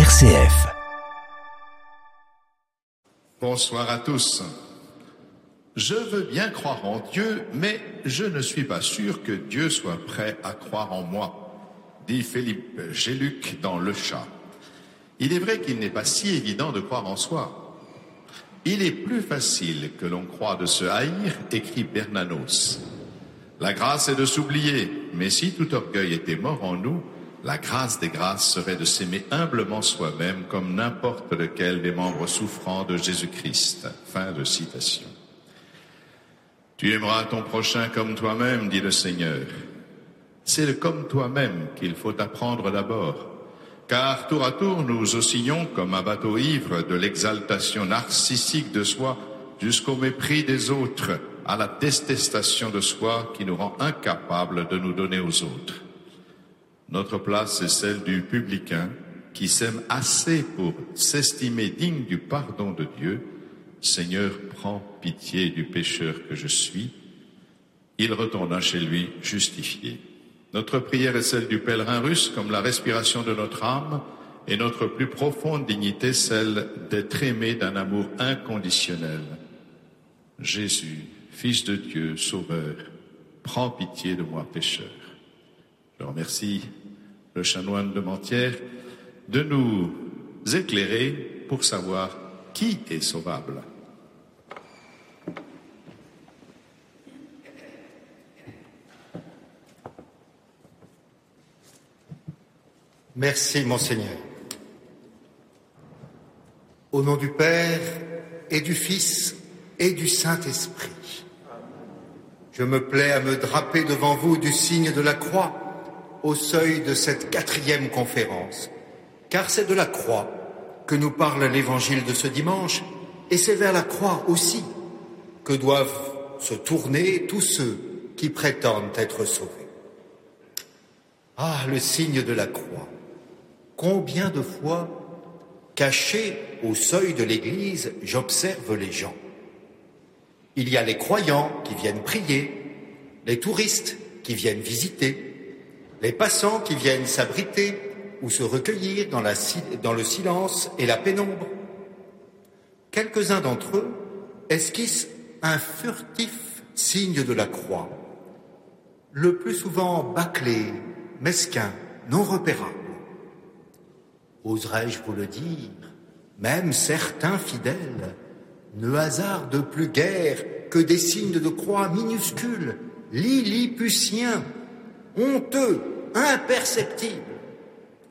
RCF. Bonsoir à tous. Je veux bien croire en Dieu, mais je ne suis pas sûr que Dieu soit prêt à croire en moi, dit Philippe Geluck dans Le Chat. Il est vrai qu'il n'est pas si évident de croire en soi. Il est plus facile que l'on croit de se haïr, écrit Bernanos. La grâce est de s'oublier, mais si tout orgueil était mort en nous, la grâce des grâces serait de s'aimer humblement soi-même comme n'importe lequel des membres souffrants de Jésus-Christ. Fin de citation. « Tu aimeras ton prochain comme toi-même, dit le Seigneur. » C'est le « comme toi-même » qu'il faut apprendre d'abord, car tour à tour nous oscillons comme un bateau ivre de l'exaltation narcissique de soi jusqu'au mépris des autres, à la détestation de soi qui nous rend incapables de nous donner aux autres. Notre place est celle du publicain qui s'aime assez pour s'estimer digne du pardon de Dieu. « Seigneur, prends pitié du pécheur que je suis. » Il retourna chez lui justifié. Notre prière est celle du pèlerin russe comme la respiration de notre âme et notre plus profonde dignité celle d'être aimé d'un amour inconditionnel. Jésus, Fils de Dieu, Sauveur, prends pitié de moi pécheur. Je remercie le chanoine de Menthière de nous éclairer pour savoir qui est sauvable. Merci, Monseigneur. Au nom du Père et du Fils et du Saint-Esprit, je me plais à me draper devant vous du signe de la croix au seuil de cette 4e conférence, car c'est de la croix que nous parle l'Évangile de ce dimanche, et c'est vers la croix aussi que doivent se tourner tous ceux qui prétendent être sauvés. Ah, le signe de la croix! Combien de fois, caché au seuil de l'Église, j'observe les gens. Il y a les croyants qui viennent prier, les touristes qui viennent visiter, les passants qui viennent s'abriter, ou se recueillir dans le silence et la pénombre. Quelques-uns d'entre eux esquissent un furtif signe de la croix, le plus souvent bâclé, mesquin, non repérable. Oserais-je vous le dire, même certains fidèles ne hasardent plus guère que des signes de croix minuscules, lilliputiens, honteux, imperceptibles.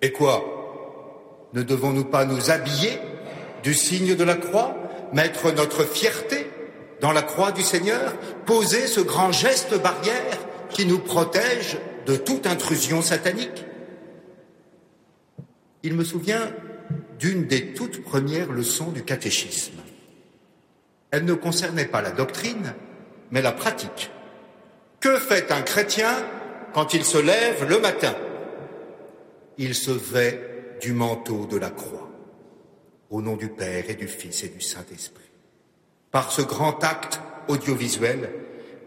Et quoi? Ne devons-nous pas nous habiller du signe de la croix, mettre notre fierté dans la croix du Seigneur, poser ce grand geste barrière qui nous protège de toute intrusion satanique? Il me souvient d'une des toutes premières leçons du catéchisme. Elle ne concernait pas la doctrine, mais la pratique. Que fait un chrétien quand il se lève le matin ? Il se vêt du manteau de la croix, au nom du Père et du Fils et du Saint-Esprit. Par ce grand acte audiovisuel,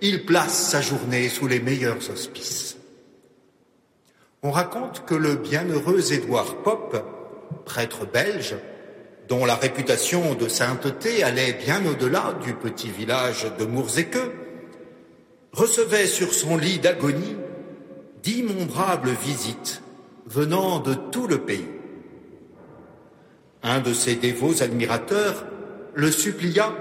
il place sa journée sous les meilleurs auspices. On raconte que le bienheureux Édouard Popp, prêtre belge, dont la réputation de sainteté allait bien au-delà du petit village de Mourséqueux, recevait sur son lit d'agonie d'innombrables visites venant de tout le pays. Un de ses dévots admirateurs le supplia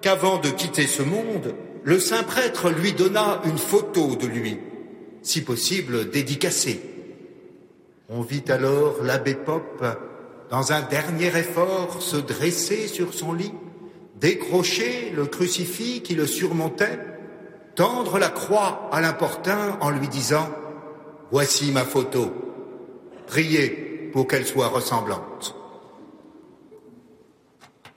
qu'avant de quitter ce monde, le saint prêtre lui donna une photo de lui, si possible dédicacée. On vit alors l'abbé Popp, dans un dernier effort, se dresser sur son lit, décrocher le crucifix qui le surmontait, tendre la croix à l'importun en lui disant « Voici ma photo ». Priez pour qu'elle soit ressemblante.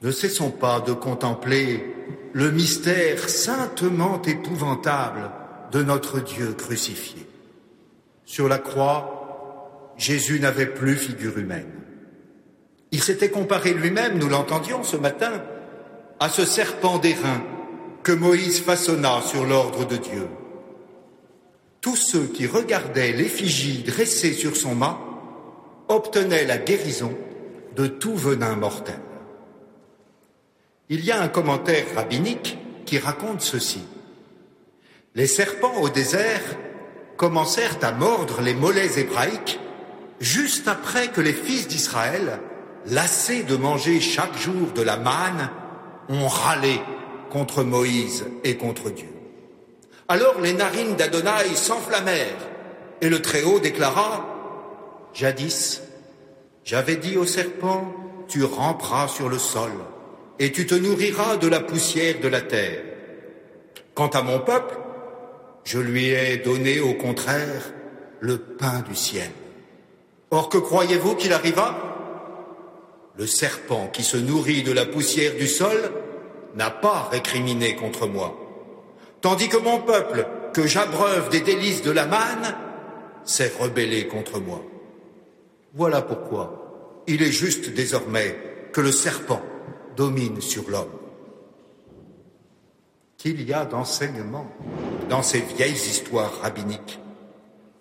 Ne cessons pas de contempler le mystère saintement épouvantable de notre Dieu crucifié. Sur la croix, Jésus n'avait plus figure humaine. Il s'était comparé lui-même, nous l'entendions ce matin, à ce serpent d'airain que Moïse façonna sur l'ordre de Dieu. Tous ceux qui regardaient l'effigie dressée sur son mât obtenaient la guérison de tout venin mortel. Il y a un commentaire rabbinique qui raconte ceci. Les serpents au désert commencèrent à mordre les mollets hébraïques juste après que les fils d'Israël, lassés de manger chaque jour de la manne, ont râlé contre Moïse et contre Dieu. Alors les narines d'Adonai s'enflammèrent et le Très-Haut déclara « Jadis, j'avais dit au serpent, tu ramperas sur le sol et tu te nourriras de la poussière de la terre. Quant à mon peuple, je lui ai donné au contraire le pain du ciel. Or que croyez-vous qu'il arriva ? Le serpent qui se nourrit de la poussière du sol n'a pas récriminé contre moi. Tandis que mon peuple, que j'abreuve des délices de la manne, s'est rebellé contre moi. Voilà pourquoi il est juste désormais que le serpent domine sur l'homme. » Qu'il y a d'enseignement dans ces vieilles histoires rabbiniques,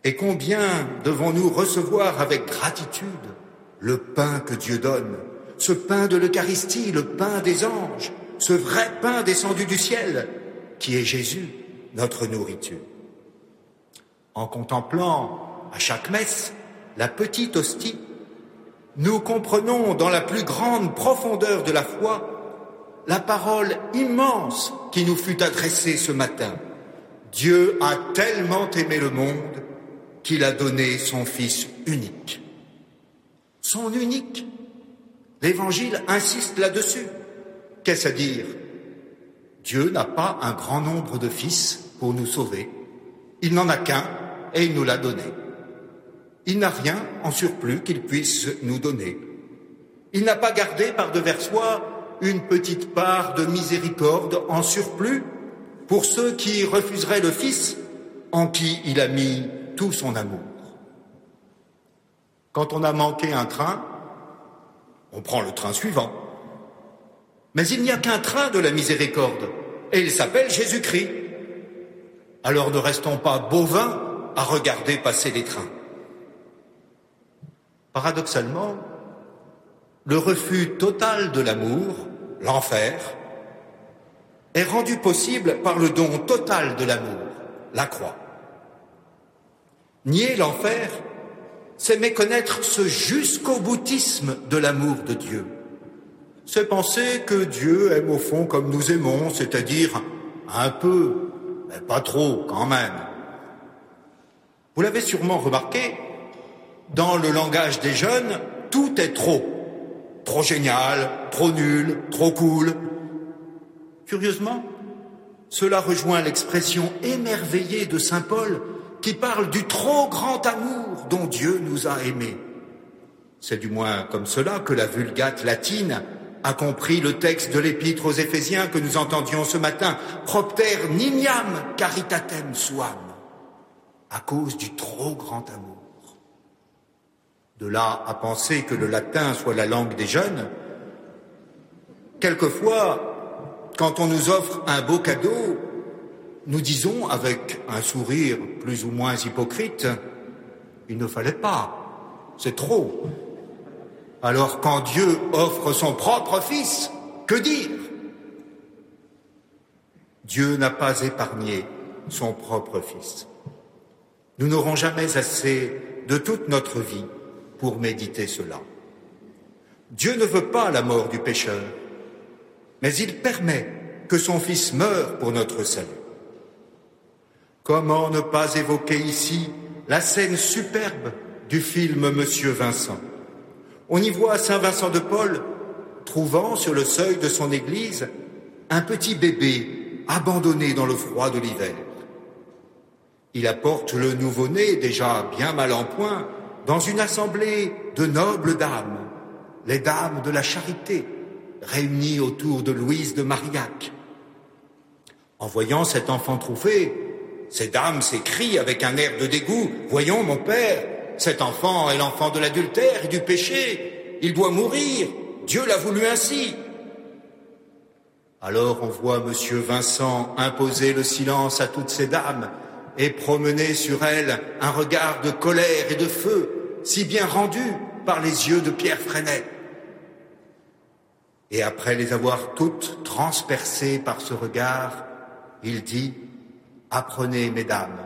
et combien devons-nous recevoir avec gratitude le pain que Dieu donne, ce pain de l'Eucharistie, le pain des anges, ce vrai pain descendu du ciel, qui est Jésus, notre nourriture. En contemplant à chaque messe la petite hostie, nous comprenons dans la plus grande profondeur de la foi la parole immense qui nous fut adressée ce matin. Dieu a tellement aimé le monde qu'il a donné son Fils unique. Son unique, l'Évangile insiste là-dessus. Qu'est-ce à dire ? Dieu n'a pas un grand nombre de fils pour nous sauver. Il n'en a qu'un et il nous l'a donné. Il n'a rien en surplus qu'il puisse nous donner. Il n'a pas gardé par devers soi une petite part de miséricorde en surplus pour ceux qui refuseraient le Fils en qui il a mis tout son amour. Quand on a manqué un train, on prend le train suivant. Mais il n'y a qu'un train de la miséricorde, et il s'appelle Jésus-Christ. Alors ne restons pas bovins à regarder passer les trains. Paradoxalement, le refus total de l'amour, l'enfer, est rendu possible par le don total de l'amour, la croix. Nier l'enfer, c'est méconnaître ce jusqu'au boutisme de l'amour de Dieu. C'est penser que Dieu aime au fond comme nous aimons, c'est-à-dire un peu, mais pas trop quand même. Vous l'avez sûrement remarqué, dans le langage des jeunes, tout est trop. Trop génial, trop nul, trop cool. Curieusement, cela rejoint l'expression émerveillée de Saint Paul qui parle du trop grand amour dont Dieu nous a aimés. C'est du moins comme cela que la Vulgate latine a compris le texte de l'épître aux Éphésiens que nous entendions ce matin, « Propter nimiam caritatem suam », à cause du trop grand amour. De là à penser que le latin soit la langue des jeunes, quelquefois, quand on nous offre un beau cadeau, nous disons avec un sourire plus ou moins hypocrite « Il ne fallait pas, c'est trop ». Alors quand Dieu offre son propre Fils, que dire ? Dieu n'a pas épargné son propre Fils. Nous n'aurons jamais assez de toute notre vie pour méditer cela. Dieu ne veut pas la mort du pécheur, mais il permet que son Fils meure pour notre salut. Comment ne pas évoquer ici la scène superbe du film Monsieur Vincent ? On y voit Saint Vincent de Paul trouvant sur le seuil de son église un petit bébé abandonné dans le froid de l'hiver. Il apporte le nouveau-né, déjà bien mal en point, dans une assemblée de nobles dames, les dames de la charité, réunies autour de Louise de Marillac. En voyant cet enfant trouvé, ces dames s'écrient avec un air de dégoût : « Voyons, mon père, cet enfant est l'enfant de l'adultère et du péché, il doit mourir, Dieu l'a voulu ainsi. » Alors on voit Monsieur Vincent imposer le silence à toutes ces dames et promener sur elles un regard de colère et de feu, si bien rendu par les yeux de Pierre Freinet, Et après les avoir toutes transpercées par ce regard, il dit « Apprenez, mesdames,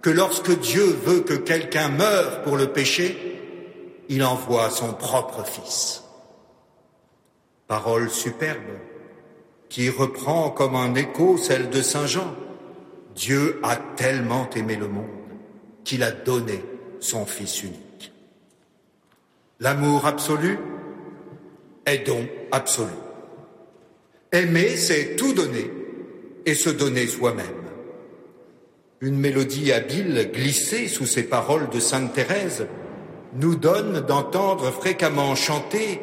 que lorsque Dieu veut que quelqu'un meure pour le péché, il envoie son propre Fils. » Parole superbe qui reprend comme un écho celle de Saint Jean. Dieu a tellement aimé le monde qu'il a donné son Fils unique. L'amour absolu est don absolu. Aimer, c'est tout donner et se donner soi-même. Une mélodie habile glissée sous ces paroles de Sainte Thérèse nous donne d'entendre fréquemment chanter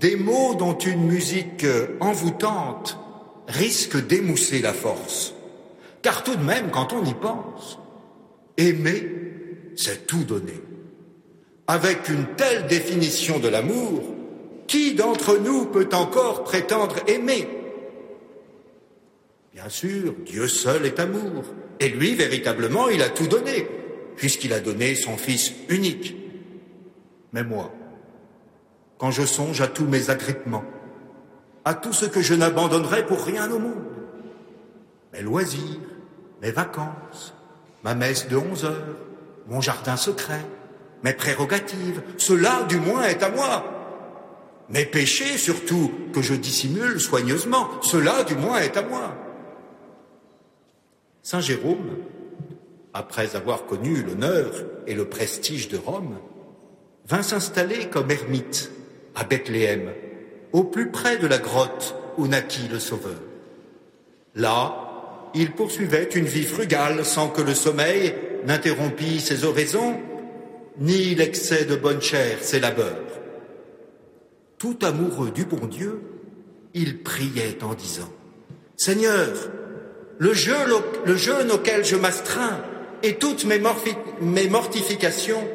des mots dont une musique envoûtante risque d'émousser la force. Car tout de même, quand on y pense, aimer, c'est tout donner. Avec une telle définition de l'amour, qui d'entre nous peut encore prétendre aimer ? Bien sûr, Dieu seul est amour, et lui, véritablement, il a tout donné, puisqu'il a donné son Fils unique. Mais moi, quand je songe à tous mes agrippements, à tout ce que je n'abandonnerai pour rien au monde, mes loisirs, mes vacances, ma messe de 11h, mon jardin secret, mes prérogatives, cela du moins est à moi. Mes péchés surtout, que je dissimule soigneusement, cela du moins est à moi. Saint Jérôme, après avoir connu l'honneur et le prestige de Rome, vint s'installer comme ermite à Bethléem, au plus près de la grotte où naquit le Sauveur. Là, il poursuivait une vie frugale sans que le sommeil n'interrompît ses oraisons, ni l'excès de bonne chère ses labeurs. Tout amoureux du bon Dieu, il priait en disant « Seigneur, le jeûne auquel je m'astreins et toutes mes mortifications,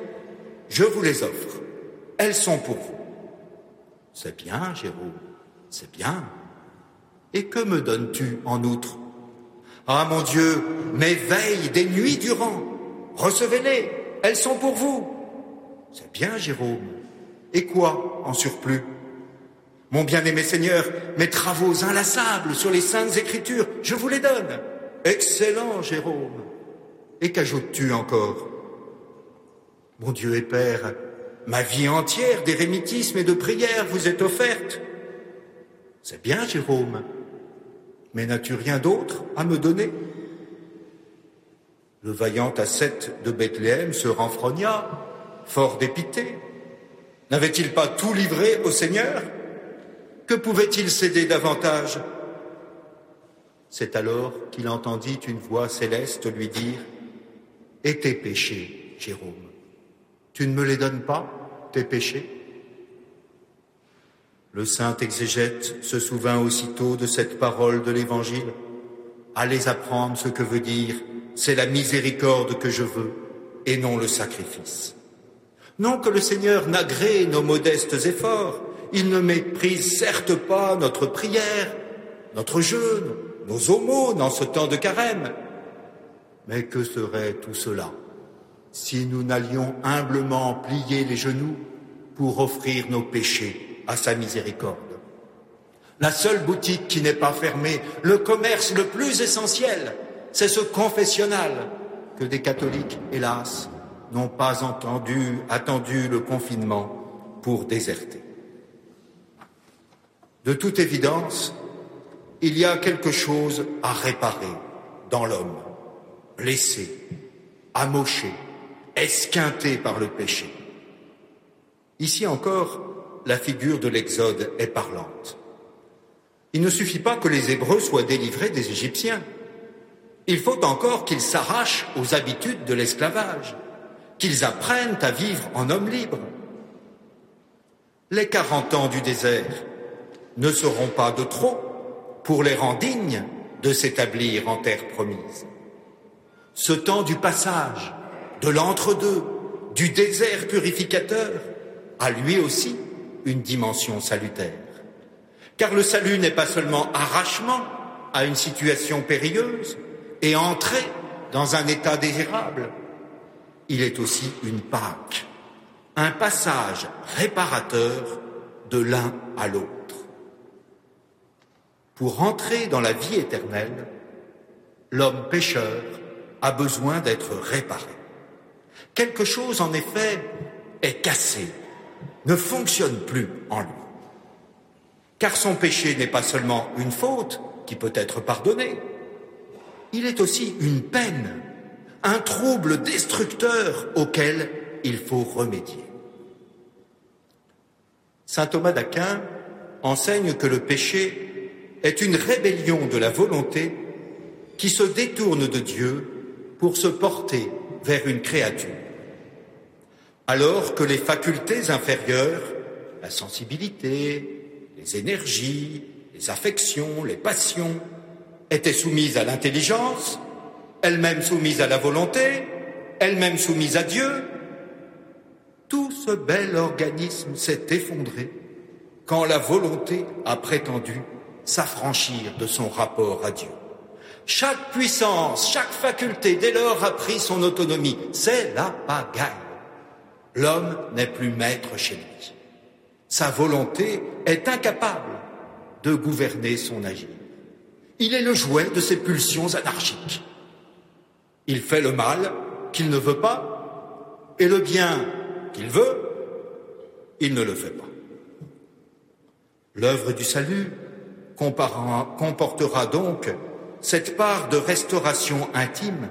je vous les offre. Elles sont pour vous. » « C'est bien, Jérôme, c'est bien. Et que me donnes-tu en outre ? » « Ah, mon Dieu, mes veilles des nuits durant, recevez-les, elles sont pour vous. »« C'est bien, Jérôme. Et quoi en surplus ? » ?»« Mon bien-aimé Seigneur, mes travaux inlassables sur les Saintes Écritures, je vous les donne. »« Excellent, Jérôme. Et qu'ajoutes-tu encore ? » ?»« Mon Dieu et Père, ma vie entière d'érémitisme et de prière vous est offerte. »« C'est bien, Jérôme. » Mais n'as-tu rien d'autre à me donner ? » Le vaillant ascète de Bethléem se renfrogna, fort dépité. N'avait-il pas tout livré au Seigneur ? Que pouvait-il céder davantage ? C'est alors qu'il entendit une voix céleste lui dire « Et tes péchés, Jérôme, tu ne me les donnes pas, tes péchés ? » Le saint exégète se souvint aussitôt de cette parole de l'Évangile. « Allez apprendre ce que veut dire, c'est la miséricorde que je veux, et non le sacrifice. » Non que le Seigneur n'agrée nos modestes efforts, il ne méprise certes pas notre prière, notre jeûne, nos aumônes en ce temps de carême. Mais que serait tout cela si nous n'allions humblement plier les genoux pour offrir nos péchés à sa miséricorde. La seule boutique qui n'est pas fermée, le commerce le plus essentiel, c'est ce confessionnal que des catholiques, hélas, n'ont pas attendu le confinement pour déserter. De toute évidence, il y a quelque chose à réparer dans l'homme, blessé, amoché, esquinté par le péché. Ici encore, la figure de l'Exode est parlante. Il ne suffit pas que les Hébreux soient délivrés des Égyptiens. Il faut encore qu'ils s'arrachent aux habitudes de l'esclavage, qu'ils apprennent à vivre en homme libre. Les 40 ans du désert ne seront pas de trop pour les rendre dignes de s'établir en terre promise. Ce temps du passage, de l'entre-deux, du désert purificateur, a lui aussi une dimension salutaire. Car le salut n'est pas seulement arrachement à une situation périlleuse et entrée dans un état désirable. Il est aussi une Pâque, un passage réparateur de l'un à l'autre. pour entrer dans la vie éternelle, l'homme pécheur a besoin d'être réparé. Quelque chose, en effet, est cassé, ne fonctionne plus en lui. Car son péché n'est pas seulement une faute qui peut être pardonnée, il est aussi une peine, un trouble destructeur auquel il faut remédier. Saint Thomas d'Aquin enseigne que le péché est une rébellion de la volonté qui se détourne de Dieu pour se porter vers une créature. Alors que les facultés inférieures, la sensibilité, les énergies, les affections, les passions, étaient soumises à l'intelligence, elle-même soumise à la volonté, elle-même soumise à Dieu, tout ce bel organisme s'est effondré quand la volonté a prétendu s'affranchir de son rapport à Dieu. Chaque puissance, chaque faculté, dès lors, a pris son autonomie. C'est la pagaille. L'homme n'est plus maître chez lui. Sa volonté est incapable de gouverner son agir. Il est le jouet de ses pulsions anarchiques. Il fait le mal qu'il ne veut pas, et le bien qu'il veut, il ne le fait pas. L'œuvre du salut comportera donc cette part de restauration intime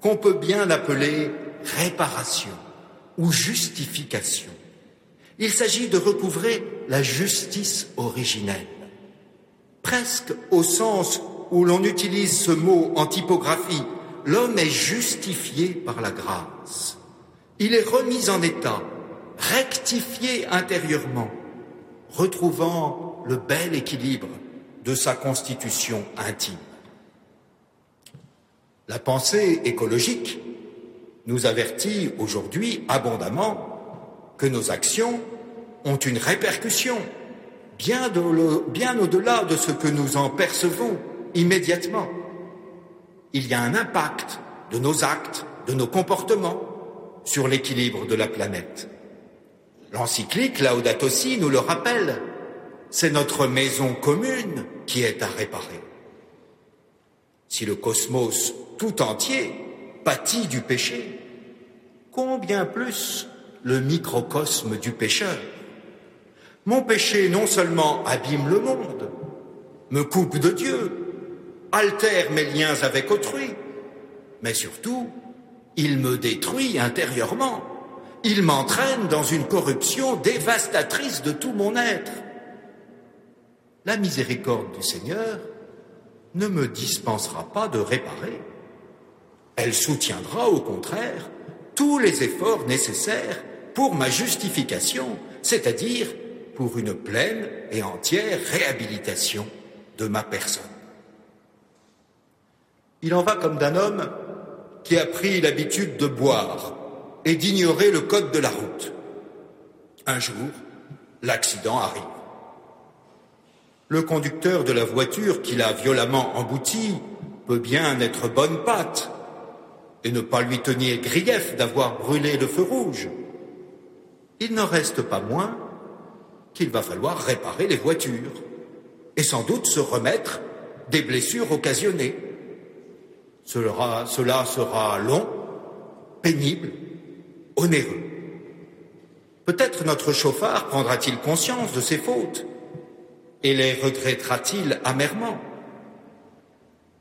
qu'on peut bien appeler réparation ou justification. Il s'agit de recouvrer la justice originelle, presque au sens où l'on utilise ce mot en typographie. L'homme est justifié par la grâce. Il est remis en état, rectifié intérieurement, retrouvant le bel équilibre de sa constitution intime. La pensée écologique nous avertit aujourd'hui abondamment que nos actions ont une répercussion bien au-delà de ce que nous en percevons immédiatement. Il y a un impact de nos actes, de nos comportements sur l'équilibre de la planète. L'encyclique Laudato Si nous le rappelle, c'est notre maison commune qui est à réparer. Si le cosmos tout entier pâtit du péché, combien plus le microcosme du pécheur. Mon péché non seulement abîme le monde, me coupe de Dieu, altère mes liens avec autrui, mais surtout, il me détruit intérieurement. Il m'entraîne dans une corruption dévastatrice de tout mon être. La miséricorde du Seigneur ne me dispensera pas de réparer. Elle soutiendra, au contraire, tous les efforts nécessaires pour ma justification, c'est-à-dire pour une pleine et entière réhabilitation de ma personne. Il en va comme d'un homme qui a pris l'habitude de boire et d'ignorer le code de la route. Un jour, l'accident arrive. Le conducteur de la voiture qui l'a violemment embouti peut bien être bonne patte et ne pas lui tenir grief d'avoir brûlé le feu rouge. Il n'en reste pas moins qu'il va falloir réparer les voitures et sans doute se remettre des blessures occasionnées. Cela sera long, pénible, onéreux. Peut-être notre chauffard prendra-t-il conscience de ses fautes et les regrettera-t-il amèrement.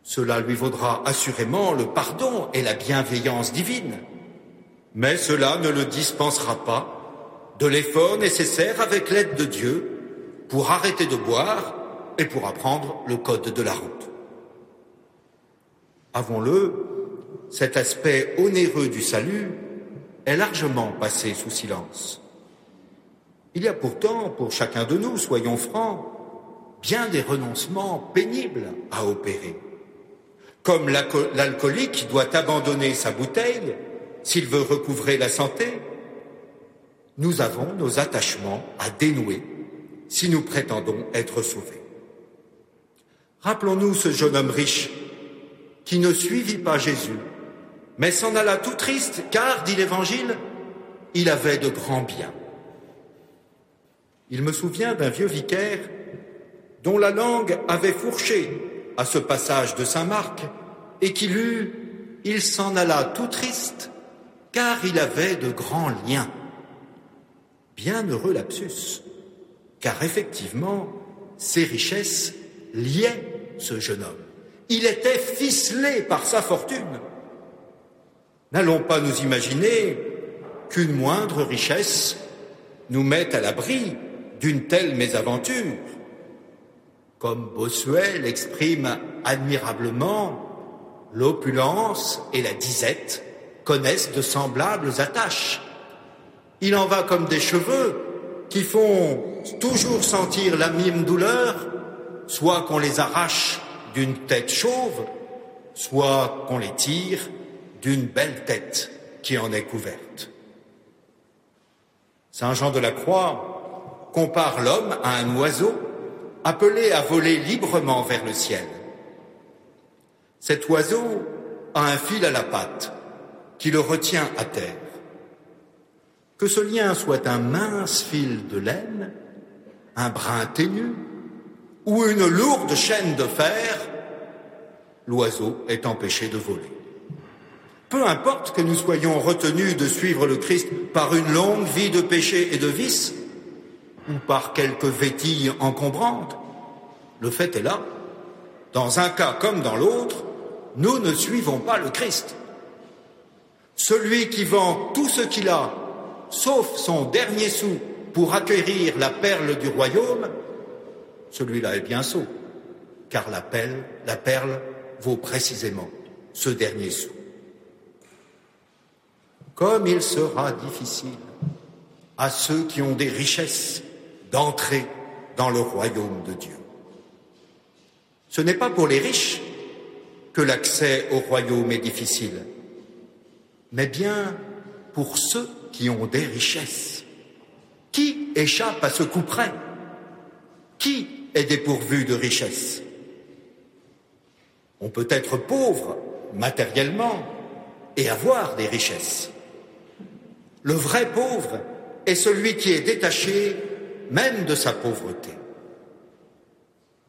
Cela lui vaudra assurément le pardon et la bienveillance divine, mais cela ne le dispensera pas de l'effort nécessaire avec l'aide de Dieu pour arrêter de boire et pour apprendre le code de la route. Avons-le, cet aspect onéreux du salut est largement passé sous silence. Il y a pourtant, pour chacun de nous, soyons francs, bien des renoncements pénibles à opérer. Comme l'alcoolique doit abandonner sa bouteille s'il veut recouvrer la santé, nous avons nos attachements à dénouer si nous prétendons être sauvés. Rappelons-nous ce jeune homme riche qui ne suivit pas Jésus, mais s'en alla tout triste, car, dit l'Évangile, il avait de grands biens. Il me souvient d'un vieux vicaire dont la langue avait fourché à ce passage de saint Marc, et qui lut « Il s'en alla tout triste, car il avait de grands liens ». Bien heureux lapsus, car effectivement, ses richesses liaient ce jeune homme. Il était ficelé par sa fortune. N'allons pas nous imaginer qu'une moindre richesse nous mette à l'abri d'une telle mésaventure. Comme Bossuet l'exprime admirablement, l'opulence et la disette connaissent de semblables attaches. Il en va comme des cheveux qui font toujours sentir la même douleur, soit qu'on les arrache d'une tête chauve, soit qu'on les tire d'une belle tête qui en est couverte. Saint Jean de la Croix compare l'homme à un oiseau appelé à voler librement vers le ciel. Cet oiseau a un fil à la patte qui le retient à terre. Que ce lien soit un mince fil de laine, un brin ténu ou une lourde chaîne de fer, l'oiseau est empêché de voler. Peu importe que nous soyons retenus de suivre le Christ par une longue vie de péché et de vice, ou par quelques vétilles encombrantes, le fait est là. Dans un cas comme dans l'autre, nous ne suivons pas le Christ. Celui qui vend tout ce qu'il a, sauf son dernier sou, pour acquérir la perle du royaume, celui-là est bien sot, car la perle vaut précisément ce dernier sou. Comme il sera difficile à ceux qui ont des richesses d'entrer dans le royaume de Dieu. Ce n'est pas pour les riches que l'accès au royaume est difficile, mais bien pour ceux qui ont des richesses. Qui échappe à ce couperet ? Qui est dépourvu de richesses ? On peut être pauvre matériellement et avoir des richesses. Le vrai pauvre est celui qui est détaché même de sa pauvreté.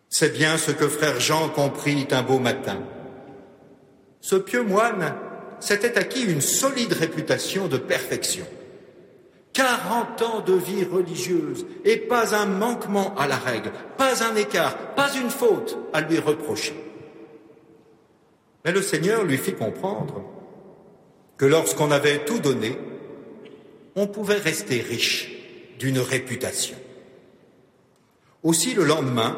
C'est bien ce que frère Jean comprit un beau matin. Ce pieux moine s'était acquis une solide réputation de perfection. 40 ans de vie religieuse et pas un manquement à la règle, pas un écart, pas une faute à lui reprocher. Mais le Seigneur lui fit comprendre que lorsqu'on avait tout donné, on pouvait rester riche d'une réputation. Aussi le lendemain,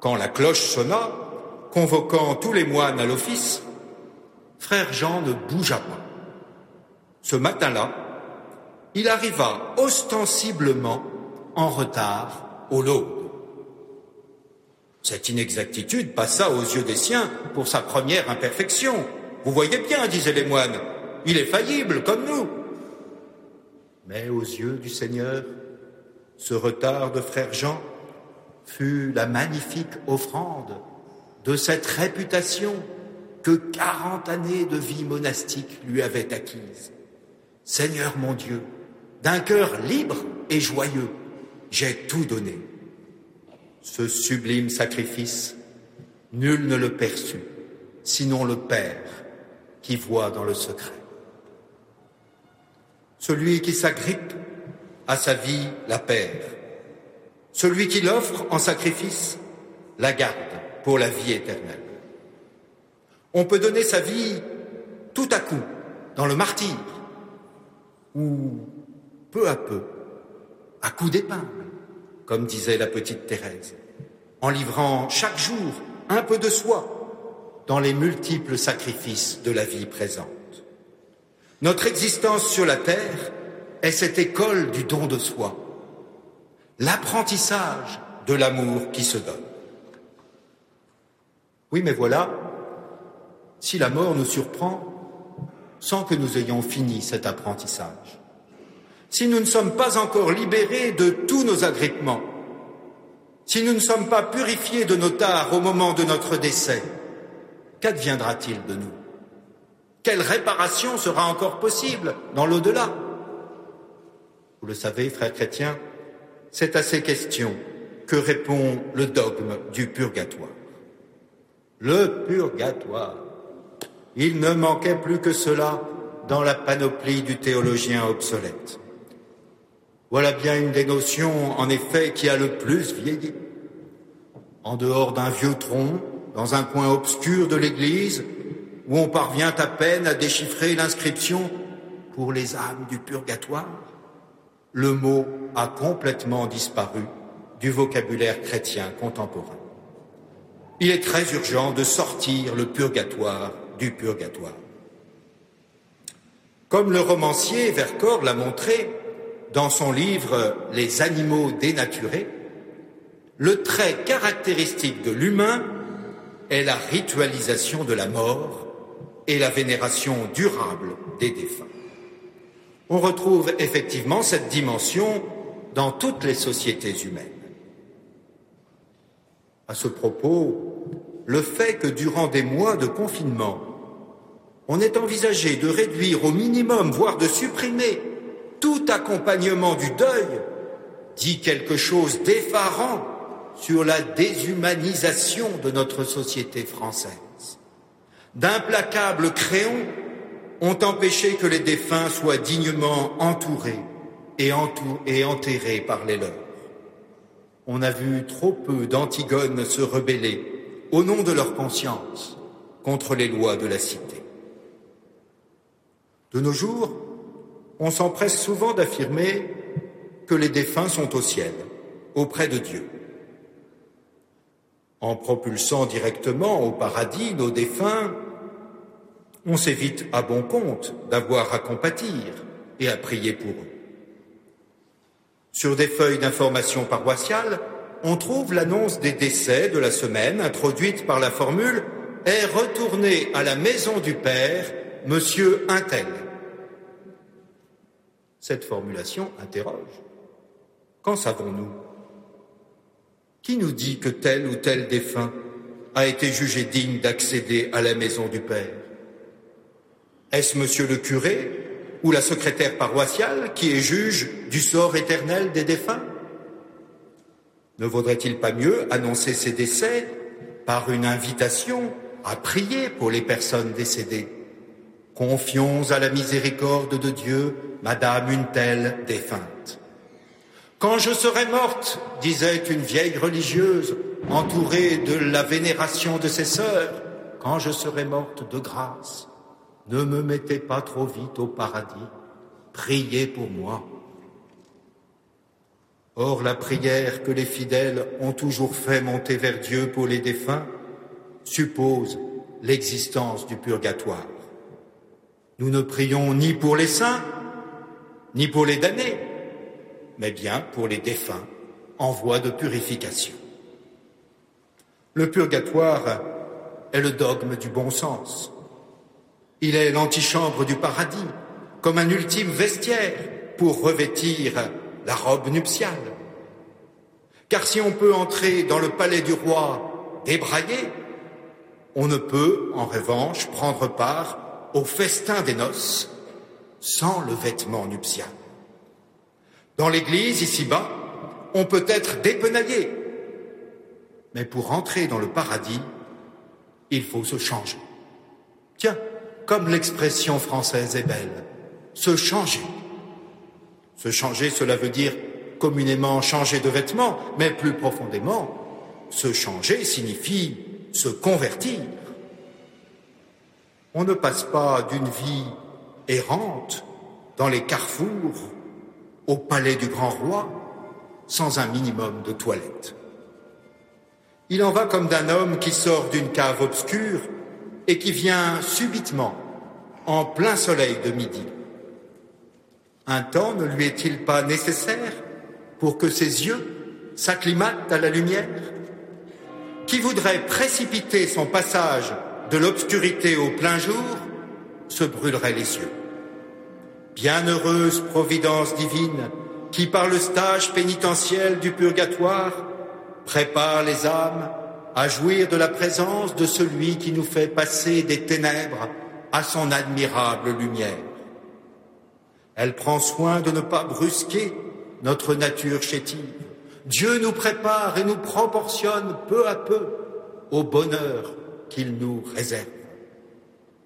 quand la cloche sonna, convoquant tous les moines à l'office, frère Jean ne bougea pas. Ce matin-là, il arriva ostensiblement en retard au l'aube. Cette inexactitude passa aux yeux des siens pour sa première imperfection. « Vous voyez bien, disaient les moines, il est faillible comme nous. » Mais aux yeux du Seigneur, ce retard de frère Jean fut la magnifique offrande de cette réputation que 40 années de vie monastique lui avaient acquise. « Seigneur mon Dieu, d'un cœur libre et joyeux, j'ai tout donné. » Ce sublime sacrifice, nul ne le perçut, sinon le Père qui voit dans le secret. Celui qui s'agrippe à sa vie la perd. Celui qui l'offre en sacrifice la garde pour la vie éternelle. On peut donner sa vie tout à coup dans le martyre ou peu à peu, à coup d'épingle, comme disait la petite Thérèse, en livrant chaque jour un peu de soi dans les multiples sacrifices de la vie présente. Notre existence sur la terre est cette école du don de soi, l'apprentissage de l'amour qui se donne. Oui, mais voilà, si la mort nous surprend sans que nous ayons fini cet apprentissage, si nous ne sommes pas encore libérés de tous nos agrippements, si nous ne sommes pas purifiés de nos tares au moment de notre décès, qu'adviendra-t-il de nous ? Quelle réparation sera encore possible dans l'au-delà ? Vous le savez, frères chrétiens, c'est à ces questions que répond le dogme du purgatoire. Le purgatoire, il ne manquait plus que cela dans la panoplie du théologien obsolète. Voilà bien une des notions, en effet, qui a le plus vieilli. En dehors d'un vieux tronc, dans un coin obscur de l'église, où on parvient à peine à déchiffrer l'inscription « Pour les âmes du purgatoire », le mot a complètement disparu du vocabulaire chrétien contemporain. Il est très urgent de sortir le purgatoire du purgatoire. Comme le romancier Vercors l'a montré dans son livre « Les animaux dénaturés », le trait caractéristique de l'humain est la ritualisation de la mort et la vénération durable des défunts. On retrouve effectivement cette dimension dans toutes les sociétés humaines. À ce propos, le fait que durant des mois de confinement, on ait envisagé de réduire au minimum, voire de supprimer, tout accompagnement du deuil, dit quelque chose d'effarant sur la déshumanisation de notre société française. D'implacables créons ont empêché que les défunts soient dignement entourés et enterrés par les leurs. On a vu trop peu d'Antigones se rebeller, au nom de leur conscience, contre les lois de la cité. De nos jours, on s'empresse souvent d'affirmer que les défunts sont au ciel, auprès de Dieu. En propulsant directement au paradis nos défunts, on s'évite à bon compte d'avoir à compatir et à prier pour eux. Sur des feuilles d'information paroissiale, on trouve l'annonce des décès de la semaine introduite par la formule « Est retourné à la maison du Père, Monsieur Intel ». Cette formulation interroge. Qu'en savons-nous? Qui nous dit que tel ou tel défunt a été jugé digne d'accéder à la maison du Père? Est-ce monsieur le curé ou la secrétaire paroissiale qui est juge du sort éternel des défunts? Ne vaudrait-il pas mieux annoncer ces décès par une invitation à prier pour les personnes décédées? Confions à la miséricorde de Dieu, Madame une telle défunte. Quand je serai morte, disait une vieille religieuse, entourée de la vénération de ses sœurs, quand je serai morte de grâce, ne me mettez pas trop vite au paradis, priez pour moi. Or, la prière que les fidèles ont toujours fait monter vers Dieu pour les défunts suppose l'existence du purgatoire. Nous ne prions ni pour les saints, ni pour les damnés, mais bien pour les défunts en voie de purification. Le purgatoire est le dogme du bon sens. Il est l'antichambre du paradis, comme un ultime vestiaire pour revêtir la robe nuptiale. Car si on peut entrer dans le palais du roi débraillé, on ne peut, en revanche, prendre part au festin des noces sans le vêtement nuptial. Dans l'église, ici-bas, on peut être dépenaillé. Mais pour entrer dans le paradis, il faut se changer. Tiens, comme l'expression française est belle, se changer. Se changer, cela veut dire communément changer de vêtements, mais plus profondément, se changer signifie se convertir. On ne passe pas d'une vie errante dans les carrefours, au palais du grand roi, sans un minimum de toilette. Il en va comme d'un homme qui sort d'une cave obscure et qui vient subitement, en plein soleil de midi. Un temps ne lui est-il pas nécessaire pour que ses yeux s'acclimatent à la lumière? Qui voudrait précipiter son passage de l'obscurité au plein jour se brûlerait les yeux. Bienheureuse providence divine qui, par le stage pénitentiel du purgatoire, prépare les âmes à jouir de la présence de celui qui nous fait passer des ténèbres à son admirable lumière. Elle prend soin de ne pas brusquer notre nature chétive, Dieu nous prépare et nous proportionne peu à peu au bonheur qu'il nous réserve.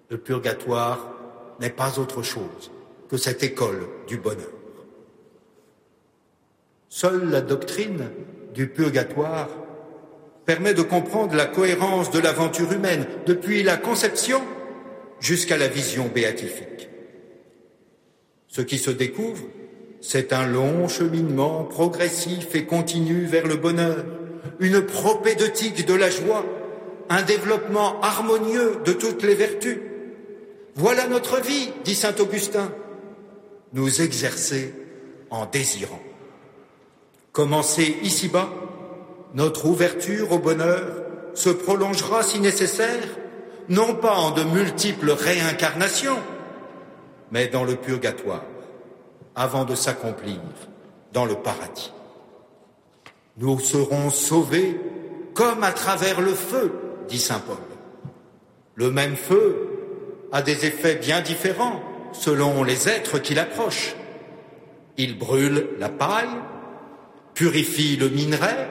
Le purgatoire n'est pas autre chose que cette école du bonheur. Seule la doctrine du purgatoire permet de comprendre la cohérence de l'aventure humaine, depuis la conception jusqu'à la vision béatifique. Ce qui se découvre, c'est un long cheminement progressif et continu vers le bonheur, une propédeutique de la joie, un développement harmonieux de toutes les vertus. Voilà notre vie, dit saint Augustin, nous exercer en désirant. Commencer ici-bas, notre ouverture au bonheur se prolongera si nécessaire, non pas en de multiples réincarnations, mais dans le purgatoire, avant de s'accomplir dans le paradis. Nous serons sauvés comme à travers le feu, dit saint Paul. Le même feu a des effets bien différents selon les êtres qui l'approchent. Il brûle la paille, purifie le minerai,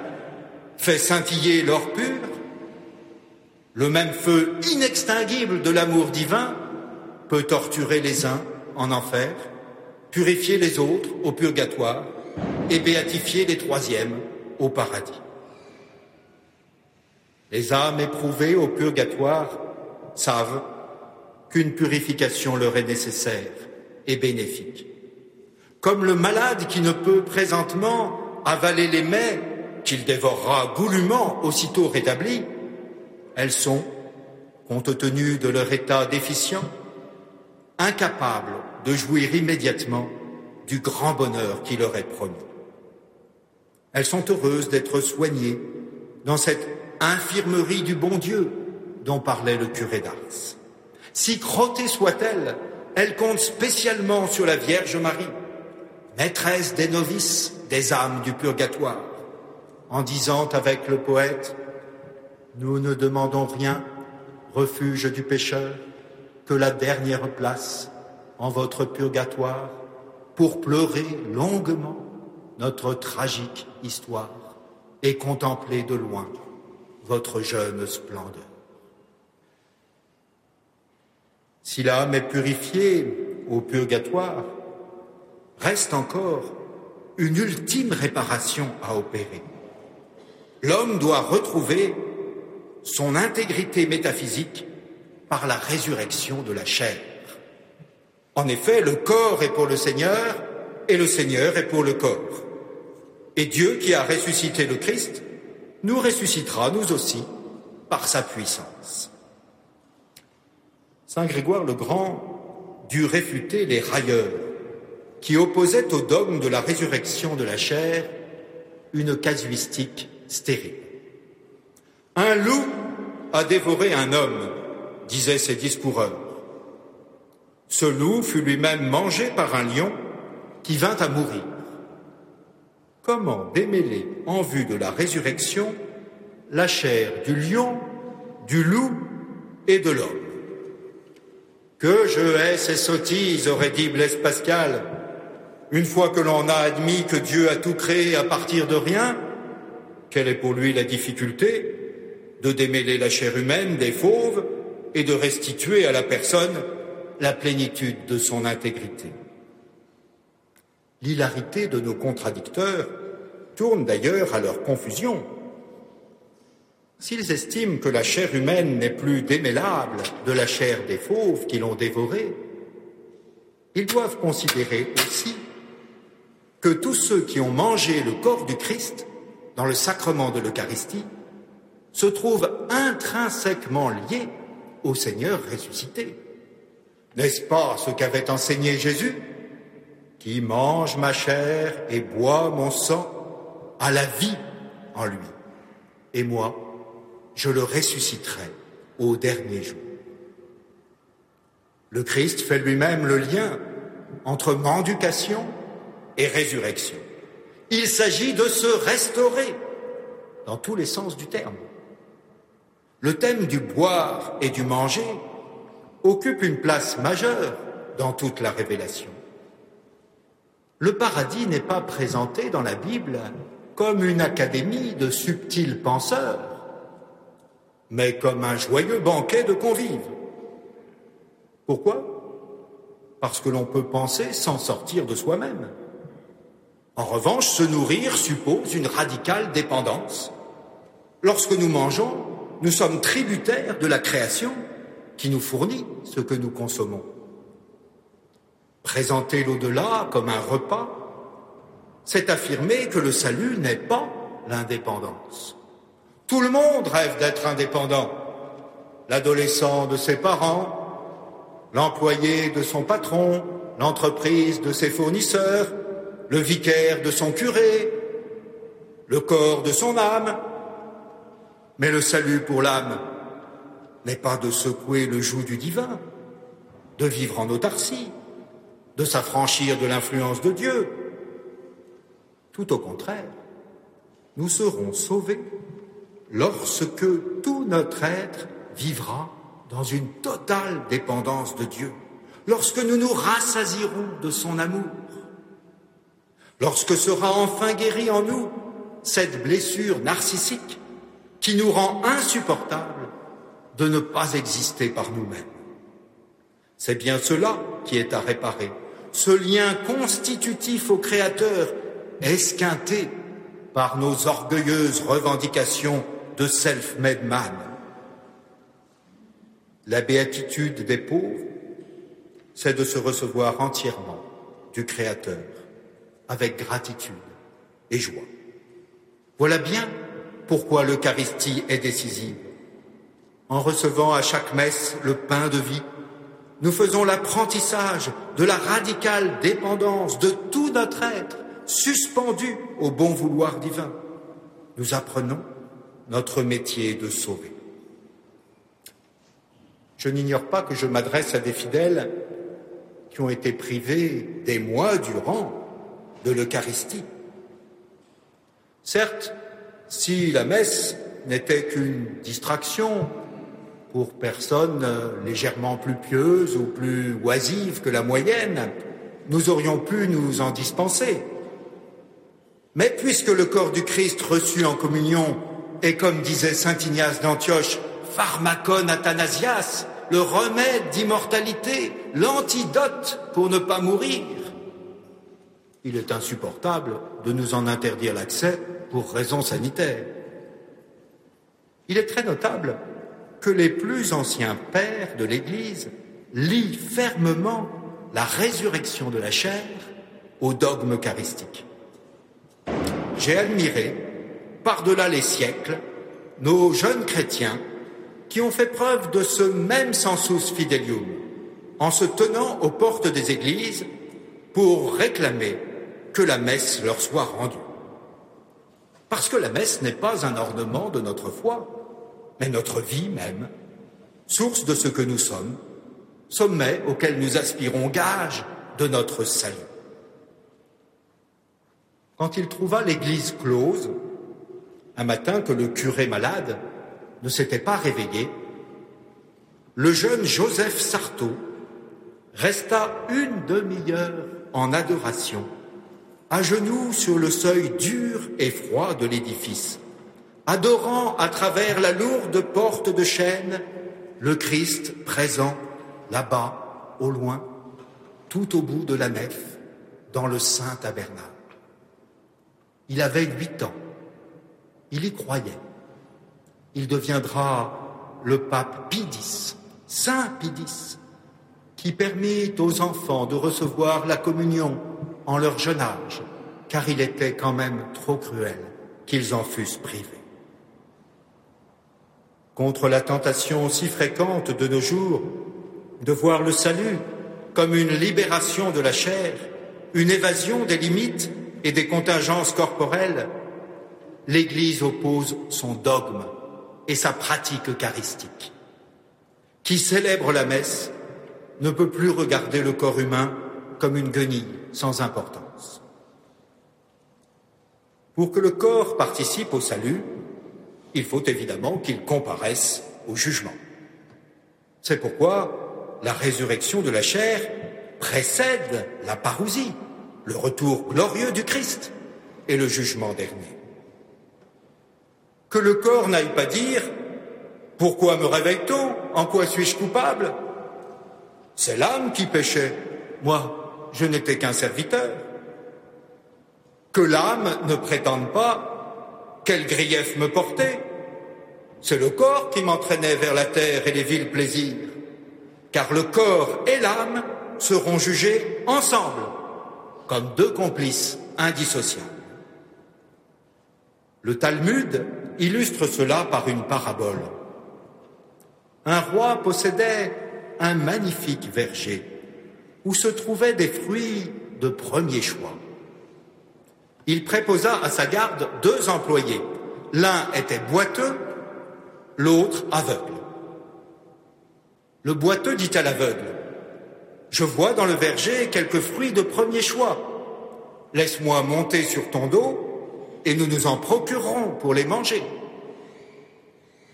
fait scintiller l'or pur. Le même feu inextinguible de l'amour divin peut torturer les uns en enfer, purifier les autres au purgatoire et béatifier les troisièmes au paradis. Les âmes éprouvées au purgatoire savent qu'une purification leur est nécessaire et bénéfique. Comme le malade qui ne peut présentement avaler les mets qu'il dévorera goulûment aussitôt rétablis, elles sont, compte tenu de leur état déficient, incapables de jouir immédiatement du grand bonheur qui leur est promis. Elles sont heureuses d'être soignées dans cette infirmerie du bon Dieu dont parlait le curé d'Ars. Si crottée soit-elle, elle compte spécialement sur la Vierge Marie, maîtresse des novices, des âmes du purgatoire, en disant avec le poète « Nous ne demandons rien, refuge du pécheur, que la dernière place en votre purgatoire pour pleurer longuement notre tragique histoire et contempler de loin votre jeune splendeur. » Si l'âme est purifiée au purgatoire, reste encore une ultime réparation à opérer. L'homme doit retrouver son intégrité métaphysique par la résurrection de la chair. En effet, le corps est pour le Seigneur et le Seigneur est pour le corps. Et Dieu qui a ressuscité le Christ nous ressuscitera nous aussi par sa puissance. Saint Grégoire le Grand dut réfuter les railleurs qui opposaient au dogme de la résurrection de la chair une casuistique stérile. « Un loup a dévoré un homme », disaient ses discoureurs. Ce loup fut lui-même mangé par un lion qui vint à mourir. Comment démêler, en vue de la résurrection, la chair du lion, du loup et de l'homme ? Que je hais ces sottises, aurait dit Blaise Pascal. Une fois que l'on a admis que Dieu a tout créé à partir de rien, quelle est pour lui la difficulté de démêler la chair humaine des fauves et de restituer à la personne la plénitude de son intégrité. L'hilarité de nos contradicteurs tourne d'ailleurs à leur confusion. S'ils estiment que la chair humaine n'est plus démêlable de la chair des fauves qui l'ont dévorée, ils doivent considérer aussi que tous ceux qui ont mangé le corps du Christ dans le sacrement de l'Eucharistie se trouvent intrinsèquement liés au Seigneur ressuscité. N'est-ce pas ce qu'avait enseigné Jésus ? « Qui mange ma chair et boit mon sang a la vie en lui. Et moi, je le ressusciterai au dernier jour. » Le Christ fait lui-même le lien entre mendication et résurrection. Il s'agit de se restaurer dans tous les sens du terme. Le thème du boire et du manger occupe une place majeure dans toute la révélation. Le paradis n'est pas présenté dans la Bible comme une académie de subtils penseurs, mais comme un joyeux banquet de convives. Pourquoi ? Parce que l'on peut penser sans sortir de soi-même. En revanche, se nourrir suppose une radicale dépendance. Lorsque nous mangeons, nous sommes tributaires de la création qui nous fournit ce que nous consommons. Présenter l'au-delà comme un repas, c'est affirmer que le salut n'est pas l'indépendance. Tout le monde rêve d'être indépendant. L'adolescent de ses parents, l'employé de son patron, l'entreprise de ses fournisseurs, le vicaire de son curé, le corps de son âme. Mais le salut pour l'âme n'est pas de secouer le joug du divin, de vivre en autarcie, de s'affranchir de l'influence de Dieu. Tout au contraire, nous serons sauvés lorsque tout notre être vivra dans une totale dépendance de Dieu, lorsque nous nous rassasirons de son amour, lorsque sera enfin guérie en nous cette blessure narcissique qui nous rend insupportable de ne pas exister par nous-mêmes. C'est bien cela qui est à réparer, ce lien constitutif au Créateur esquinté par nos orgueilleuses revendications de self-made man. La béatitude des pauvres, c'est de se recevoir entièrement du Créateur, avec gratitude et joie. Voilà bien pourquoi l'Eucharistie est décisive. En recevant à chaque messe le pain de vie, nous faisons l'apprentissage de la radicale dépendance de tout notre être, suspendu au bon vouloir divin. Nous apprenons notre métier de sauver. Je n'ignore pas que je m'adresse à des fidèles qui ont été privés des mois durant de l'Eucharistie. Certes, si la messe n'était qu'une distraction pour personnes légèrement plus pieuses ou plus oisives que la moyenne, nous aurions pu nous en dispenser. Mais puisque le corps du Christ reçu en communion est, comme disait saint Ignace d'Antioche, pharmacon athanasias, le remède d'immortalité, l'antidote pour ne pas mourir, il est insupportable de nous en interdire l'accès pour raisons sanitaires. Il est très notable que les plus anciens pères de l'Église lient fermement la résurrection de la chair au dogme eucharistique. J'ai admiré, par-delà les siècles, nos jeunes chrétiens qui ont fait preuve de ce même sensus fidelium en se tenant aux portes des églises pour réclamer que la messe leur soit rendue. Parce que la messe n'est pas un ornement de notre foi, mais notre vie même, source de ce que nous sommes, sommet auquel nous aspirons, gage de notre salut. Quand il trouva l'église close, un matin que le curé malade ne s'était pas réveillé, le jeune Joseph Sarto resta une demi-heure en adoration, à genoux sur le seuil dur et froid de l'édifice, adorant à travers la lourde porte de chêne le Christ présent là-bas, au loin, tout au bout de la nef, dans le saint tabernacle. Il avait 8 ans. Il y croyait. Il deviendra le pape Pie X, saint Pie X, qui permit aux enfants de recevoir la communion en leur jeune âge, car il était quand même trop cruel qu'ils en fussent privés. Contre la tentation si fréquente de nos jours de voir le salut comme une libération de la chair, une évasion des limites et des contingences corporelles, l'Église oppose son dogme et sa pratique eucharistique. Qui célèbre la messe ne peut plus regarder le corps humain comme une guenille sans importance. Pour que le corps participe au salut, il faut évidemment qu'il comparaisse au jugement. C'est pourquoi la résurrection de la chair précède la parousie, le retour glorieux du Christ et le jugement dernier. que le corps n'aille pas dire « Pourquoi me réveille-t-on? En quoi suis-je coupable ?» C'est l'âme qui péchait. Moi, je n'étais qu'un serviteur. Que l'âme ne prétende pas « Quel grief me portait ?» C'est le corps qui m'entraînait vers la terre et les vils plaisirs, car le corps et l'âme seront jugés ensemble, comme deux complices indissociables. Le Talmud illustre cela par une parabole. Un roi possédait un magnifique verger où se trouvaient des fruits de premier choix. Il préposa à sa garde 2 employés. L'un était boiteux, l'autre aveugle. Le boiteux dit à l'aveugle, « Je vois dans le verger quelques fruits de premier choix. Laisse-moi monter sur ton dos et nous nous en procurerons pour les manger. »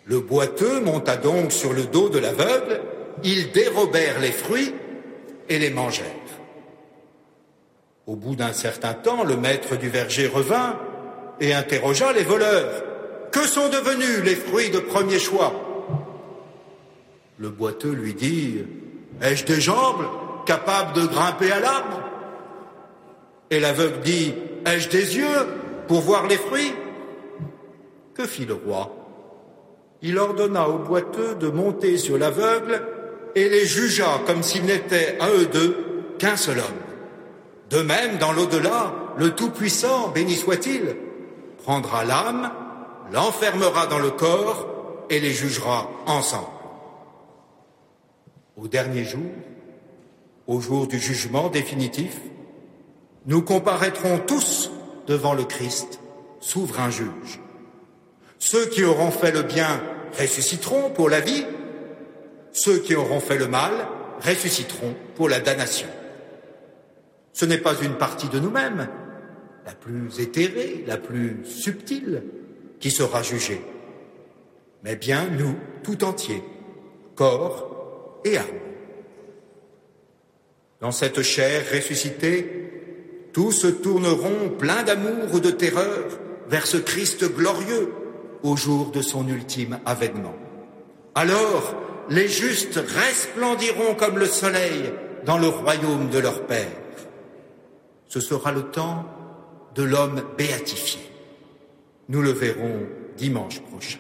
Le boiteux monta donc sur le dos de l'aveugle, ils dérobèrent les fruits et les mangèrent. Au bout d'un certain temps, le maître du verger revint et interrogea les voleurs. « Que sont devenus les fruits de premier choix ?» Le boiteux lui dit « Ai-je des jambes capables de grimper à l'arbre ?» Et l'aveugle dit « Ai-je des yeux pour voir les fruits ?» Que fit le roi? Il ordonna au boiteux de monter sur l'aveugle et les jugea comme s'il n'était à eux deux qu'un seul homme. De même, dans l'au-delà, le Tout-Puissant, béni soit-il, prendra l'âme, l'enfermera dans le corps et les jugera ensemble. Au dernier jour, au jour du jugement définitif, nous comparaîtrons tous devant le Christ, souverain juge. Ceux qui auront fait le bien ressusciteront pour la vie, ceux qui auront fait le mal ressusciteront pour la damnation. Ce n'est pas une partie de nous-mêmes, la plus éthérée, la plus subtile, qui sera jugé, mais bien nous tout entiers, corps et âme. Dans cette chair ressuscitée, tous se tourneront pleins d'amour ou de terreur vers ce Christ glorieux au jour de son ultime avènement. Alors, les justes resplendiront comme le soleil dans le royaume de leur Père. Ce sera le temps de l'homme béatifié. Nous le verrons dimanche prochain.